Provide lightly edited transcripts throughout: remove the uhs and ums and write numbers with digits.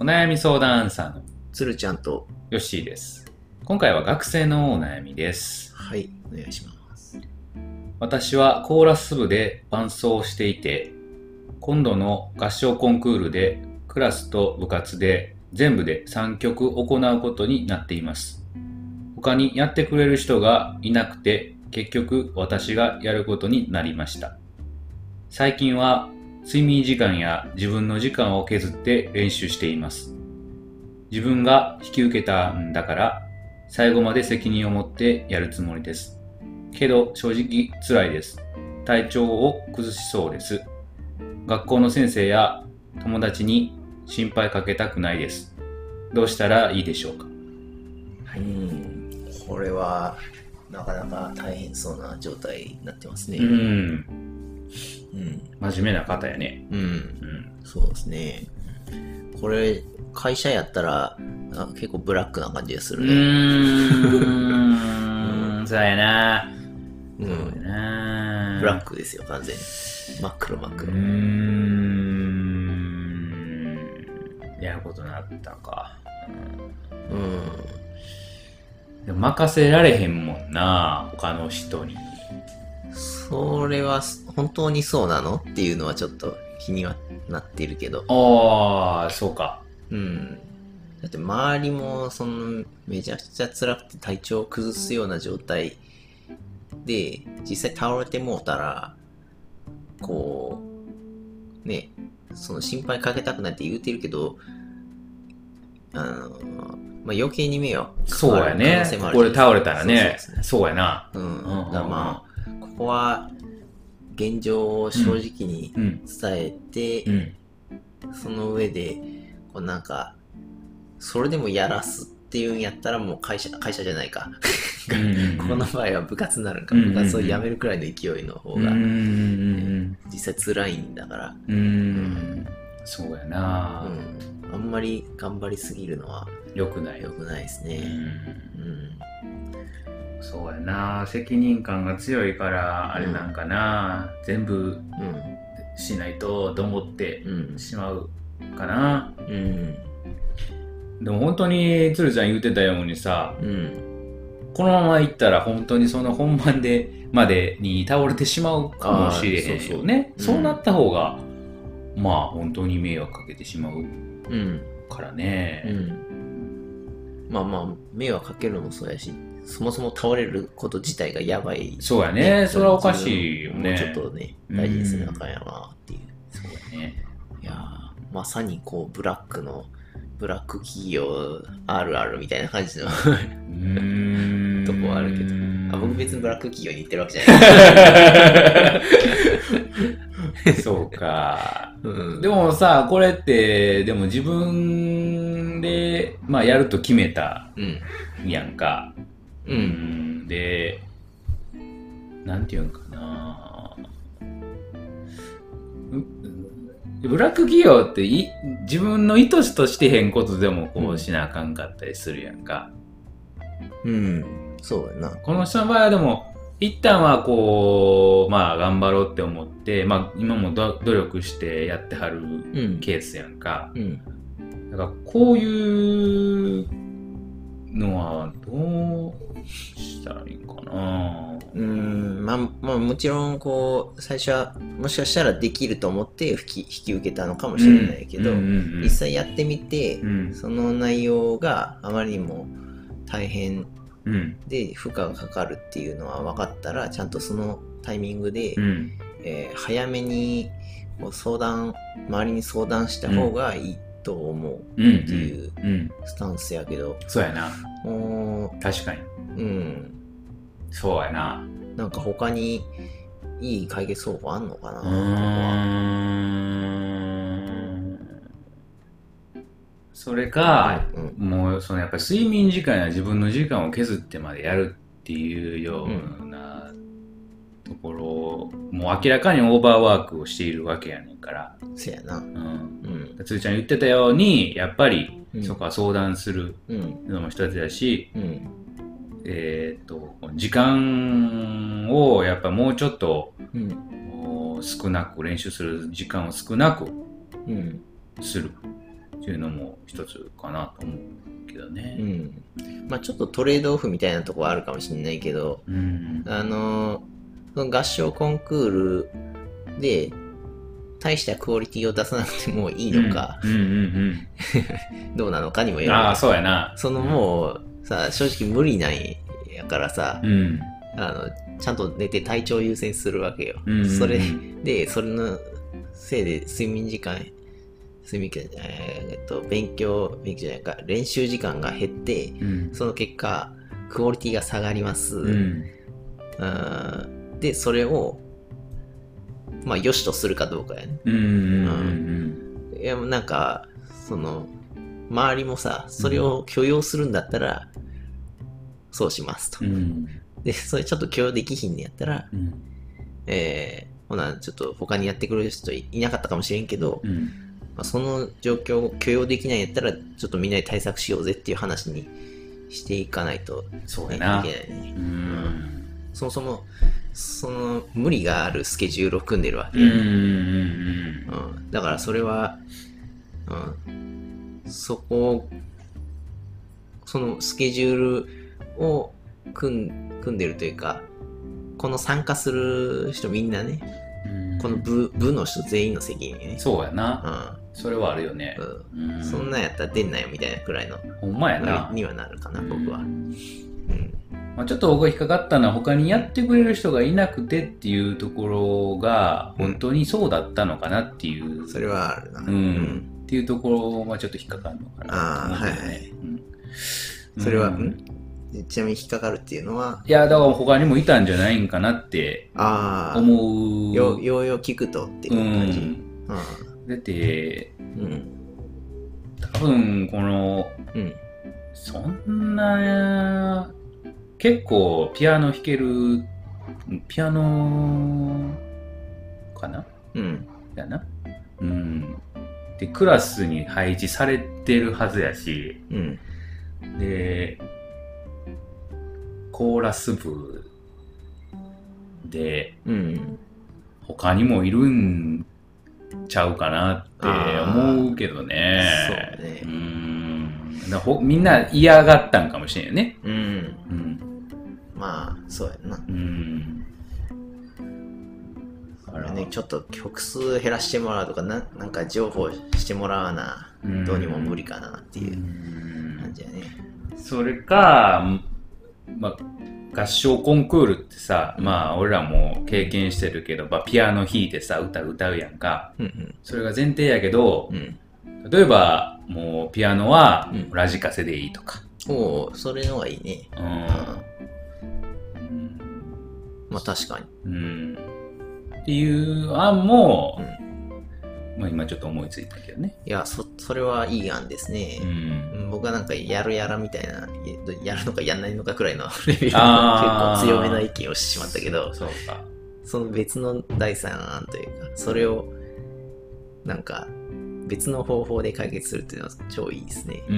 お悩み相談アンサーのつるちゃんとよっしーです。今回は学生のお悩みです。はい、お願いします。私はコーラス部で伴奏をしていて、今度の合唱コンクールでクラスと部活で全部で3曲行うことになっています。他にやってくれる人がいなくて、結局私がやることになりました。最近は睡眠時間や自分の時間を削って練習しています。自分が引き受けたんだから最後まで責任を持ってやるつもりです。けど正直辛いです。体調を崩しそうです。学校の先生や友達に心配かけたくないです。どうしたらいいでしょうか。はい、これはなかなか大変そうな状態になってますね。真面目な方やね。そうですね。これ会社やったら結構ブラックな感じがするね。そうやな。ブラックですよ、完全に。真っ黒真っ黒。やることになったか。任せられへんもんな、他の人に。それは本当にそうなのっていうのはちょっと気にはなっているけど。ああ、そうか。だって周りもそのめちゃくちゃ辛くて体調を崩すような状態で実際倒れてもうたら、こうね、その心配かけたくないって言うてるけど、余計に目をかかる可能性もある。そうやね。これ倒れたらね。そうやな。だからまあここは現状を正直に伝えて、その上でこうなんかそれでもやらすっていうんやったら、もう会社じゃないか。この場合は部活になるか、部活をやめるくらいの勢いの方が実際辛いんだから。そうやな。あんまり頑張りすぎるのは良くないですね。そうやな。責任感が強いからあれなんかな、全部しないとと思ってしまうかな。でも本当に鶴ちゃん言ってたようにさ、このままいったら本当にその本番でまでに倒れてしまうかもしれへんよね。そうなった方がまあ本当に迷惑かけてしまうからね。まあ迷惑かけるのもそうやし、そもそも倒れること自体がやばい、ね。そうやね。それはおかしいよね。もうちょっとね、大事にするのかやなっていう。そうやね。いやー、まさにこうブラック企業あるあるみたいな感じのとこはあるけど、僕別にブラック企業に行ってるわけじゃない。そうか。でもさ、これってでも自分でまあやると決めたやんか。で、なんていうんかな、ブラック企業って自分の意図としてへんことでもこうしなあかんかったりするやんか。そうやな。この人の場合はでも一旦はこうまあ頑張ろうって思って、まあ今も努力してやってはるケースやんか。だからこういうのはどうしたらいいんかな。まあもちろんこう最初はもしかしたらできると思って引き受けたのかもしれないけど、実際やってみて、その内容があまりにも大変で負荷がかかるっていうのは分かったら、ちゃんとそのタイミングで、早めにこう周りに相談した方がいいと思うっていうスタンスやけど。そうやな。確かに。そうやな。なんか他にいい解決方法あんのかな。それか、もうそのやっぱり睡眠時間や自分の時間を削ってまでやるっていうようなところを、もう明らかにオーバーワークをしているわけやねんから。せやな。つるちゃん言ってたように、やっぱりそこは相談するのも一つだし、時間をやっぱもうちょっと少なく、練習する時間を少なくする。っていうのも一つかなと思うけどね、うん、まあちょっとトレードオフみたいなところはあるかもしれないけど、うん、合唱コンクールで大したクオリティを出さなくてもいいのか、うんうんうんうん、どうなのかにもよる。ああ、そうやな。そのもうさ、正直無理ないやからさ、うん、ちゃんと寝て体調優先するわけよ、うんうんうん、それでそれのせいで睡眠時間、勉強じゃないか、練習時間が減って、うん、その結果クオリティが下がります、うん、でそれをまあ良しとするかどうかやね。いや、なんかその周りもさ、それを許容するんだったら、うん、そうしますと、うん、でそれちょっと許容できひんねやったら、うん、ほなちょっと他にやってくれる人いなかったかもしれんけど、うん、まあ、その状況を許容できないんやったらちょっとみんなで対策しようぜっていう話にしていかないと、ね、そうやな、いけないね、うん、そもそもその無理があるスケジュールを組んでるわけ、うんうん、だからそれは、うん、そのスケジュールを組んでるというか、この参加する人みんなね、うん、この部の人全員の責任ね。そうやな、うん、それはあるよね、うんうん、そんなんやったら出んなよみたいなくらいのほんまやなにはなるかな、僕は、うん、まあ、ちょっと僕が引っかかったのは、他にやってくれる人がいなくてっていうところが本当にそうだったのかなっていう、うん、それはあるな、うんうん、っていうところがちょっと引っかかるのかなと思ってね、はい、うん、それは、うん、ちなみに引っかかるっていうのは、いや、だから他にもいたんじゃないんかなって思う。よう聞くとっていう感じ、うん、だって、うん、多分この、うん、そんな結構ピアノ弾ける、ピアノかな、うん。やな。うん。で、クラスに配置されてるはずやし、うん、で、コーラス部で、うん、他にもいるんちゃうかなって思うけどね。そうね。うん。みんな嫌がったんかもしれんよね。うん。うん、まあそうやな、うん、あれね、ちょっと曲数減らしてもらうとか なんか情報してもらわな、うん、どうにも無理かなっていう感じやね。それか、まあ、合唱コンクールってさ、まあ俺らも経験してるけど、まあ、ピアノ弾いてさ歌うやんか、うんうん、それが前提やけど、うん、例えばもうピアノはラジカセでいいとか、うん、お、それの方がいいね、うん、まあ確かに、うん、っていう案も、うん、まあ今ちょっと思いついたけどね。いや、それはいい案ですね、うん、僕はなんかやるやらみたいな、やるのかやんないのかくらいのレベルの結構強めな意見をしてしまったけど、そうか、その別の第三案というか、それをなんか別の方法で解決するっていうのは超いいですね、うん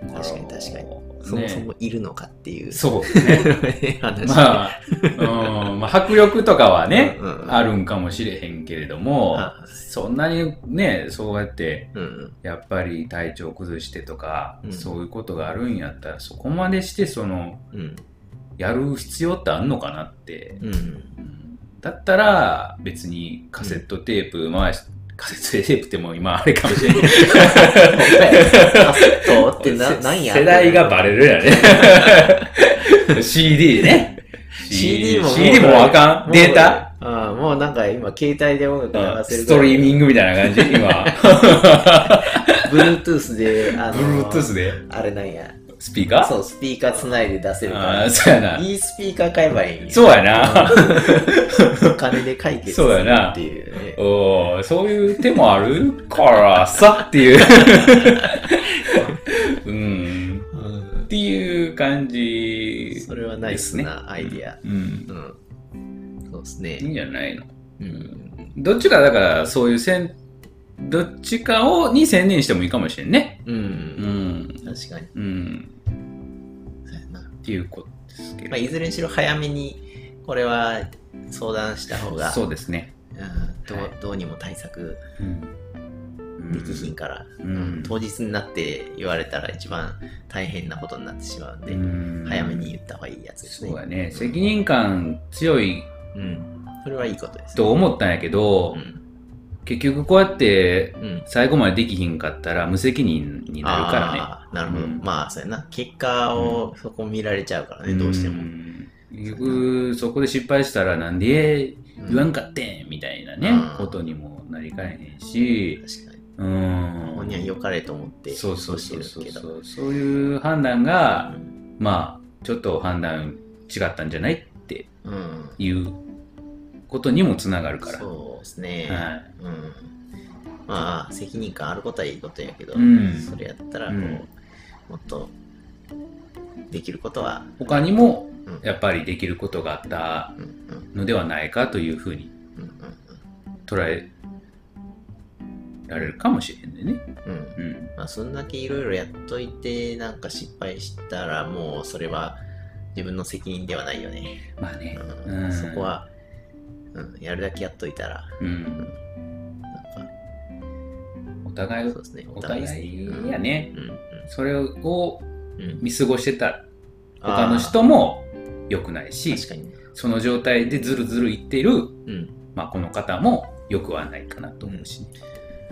うん、確かに確かに、そもそもいるのかっていう、ね、そうねまあ、うん、まあ迫力とかはね、うんうん、あるんかもしれへんけれども、そんなにね、そうやって、うん、やっぱり体調崩してとか、うん、そういうことがあるんやったら、そこまでしてその、うん、やる必要ってあんのかなって、うんうん、だったら別にカセットテープ回して、うん、カセットテープってもう今あれかもしれないカセットって何や、世代がバレるやねCD ねCD もあかん、データ、あ、もうなんか今携帯で音楽流せる、ストリーミングみたいな感じ今Bluetooth でBluetooth であれなんや、スピーカー、そう、スピーカーつないで出せるから、あ、そうやな、いいスピーカー買えばいいんや。そうやなお金で解決するっていうね、お、そういう手もあるからさっていう、うん、っていう感じですね。それはナイスなアイディア、うんうん、そうですね、いいんじゃないの、うん、どっちかだから、そういうどっちかに専念してもいいかもしれんね、うんうん、確かに、うん、そうやなっていうことですけど、まあ、いずれにしろ早めにこれは相談した方が、そうですね、うん、どうにも対策、うんできひんから、うん、当日になって言われたら一番大変なことになってしまうんで、うん、早めに言った方がいいやつですね。そうだね、責任感強い、うん、それはいいことです、ね、と思ったんやけど、うん、結局こうやって最後までできひんかったら無責任になるからね。あー、なるほど、うん、まあそうやな、結果をそこ見られちゃうからね、うん、どうしても、うん、結局そこで失敗したらなんで言わんかってんみたいなね、うん、ことにもなりかえへんし、確かに、うん、本人は良かれと思ってそうしてるけど、そういう判断が、うん、まあちょっと判断違ったんじゃないっていうことにもつながるから、うん、そうですね、はい、うん、まあ責任感あることはいいことやけど、うん、それやったらこう、うん、もっとできることは他にもやっぱりできることがあったのではないかというふうに捉えられるかもしれんね、うんうん、まあそんだけいろいろやっといてなんか失敗したらもうそれは自分の責任ではないよね。まあね、うん、そこは、うん、やるだけやっといたら、うんうん、なんかお互い、そうですね、お互いやね、うんうんうん、それを見過ごしてた他の人も良くないし、確かに、ね、その状態でずるずるいっている、うん、まあ、この方も良くはないかなと思うし、ね、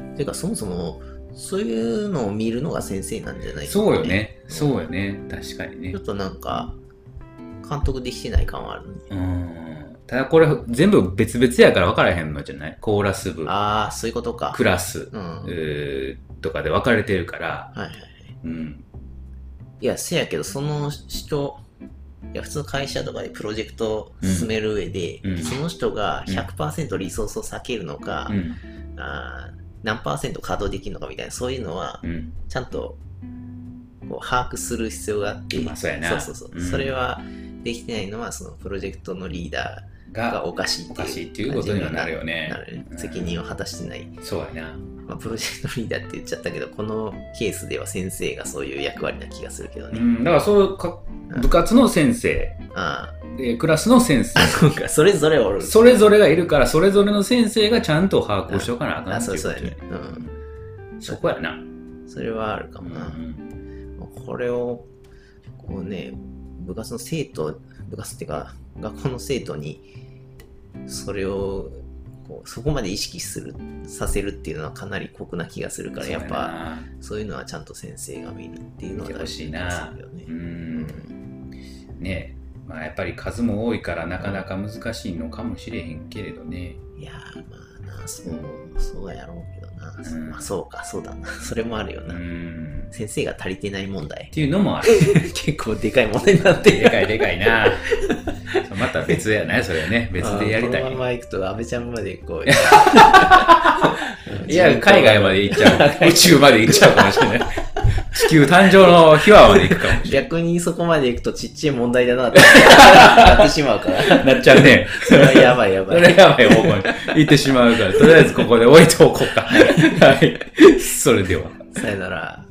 うん、てかそもそもそういうのを見るのが先生なんじゃないかな、ね、そうよね、そうよね、確かにね、ちょっとなんか監督できてない感はあるね、うん、ただこれ全部別々やから分からへんのじゃない、コーラス部、ああそういうことか、クラス、うん、とかで分かれてるから、はいはい、うん、いや、せやけど、その人、いや普通の会社とかでプロジェクトを進める上で、うん、その人が 100% リソースを割けるのか、うん、何%稼働できるのかみたいな、そういうのは、うん、ちゃんとこう把握する必要があって、まあ、そうやな、そうそうそう、うん、それはできてないのは、そのプロジェクトのリーダーがおかしいっていうことにはなるよね。うん、責任を果たしてない。そうやな。まあ、プロジェクトリーダーって言っちゃったけど、このケースでは先生がそういう役割な気がするけどね。うん、だからそうか、部活の先生、クラスの先生、そうか、それぞれおる、それぞれがいるから、それぞれの先生がちゃんと把握しとかなあかんっていうことやね。うん、そこやな。それはあるかもな。うん、これをこうね、部活の生徒、部活っていうか学校の生徒にそれをそこまで意識するさせるっていうのはかなり酷な気がするから、やっぱそういうのはちゃんと先生が見るっていうのは大事な気がするよね。うん、ね、まあやっぱり数も多いからなかなか難しいのかもしれへんけれどね。いやー、まあな、そうやろうけどな、うん、まあそうか、そうだな、それもあるよな。うん、先生が足りてない問題っていうのもある。結構でかい問題になってる。でかいな。また別やない、それはね、別でやりたい。このまま行くと安倍ちゃんまでこういや、海外まで行っちゃう、宇宙まで行っちゃうかもしれない。地球誕生の秘話まで行くかもしれない。逆にそこまで行くとちっちゃい問題だなってなってしまうから。なっちゃうね。それはやばい、それはやばい方向に行ってしまうから、とりあえずここで置いておこうか。はい、それではさよなら。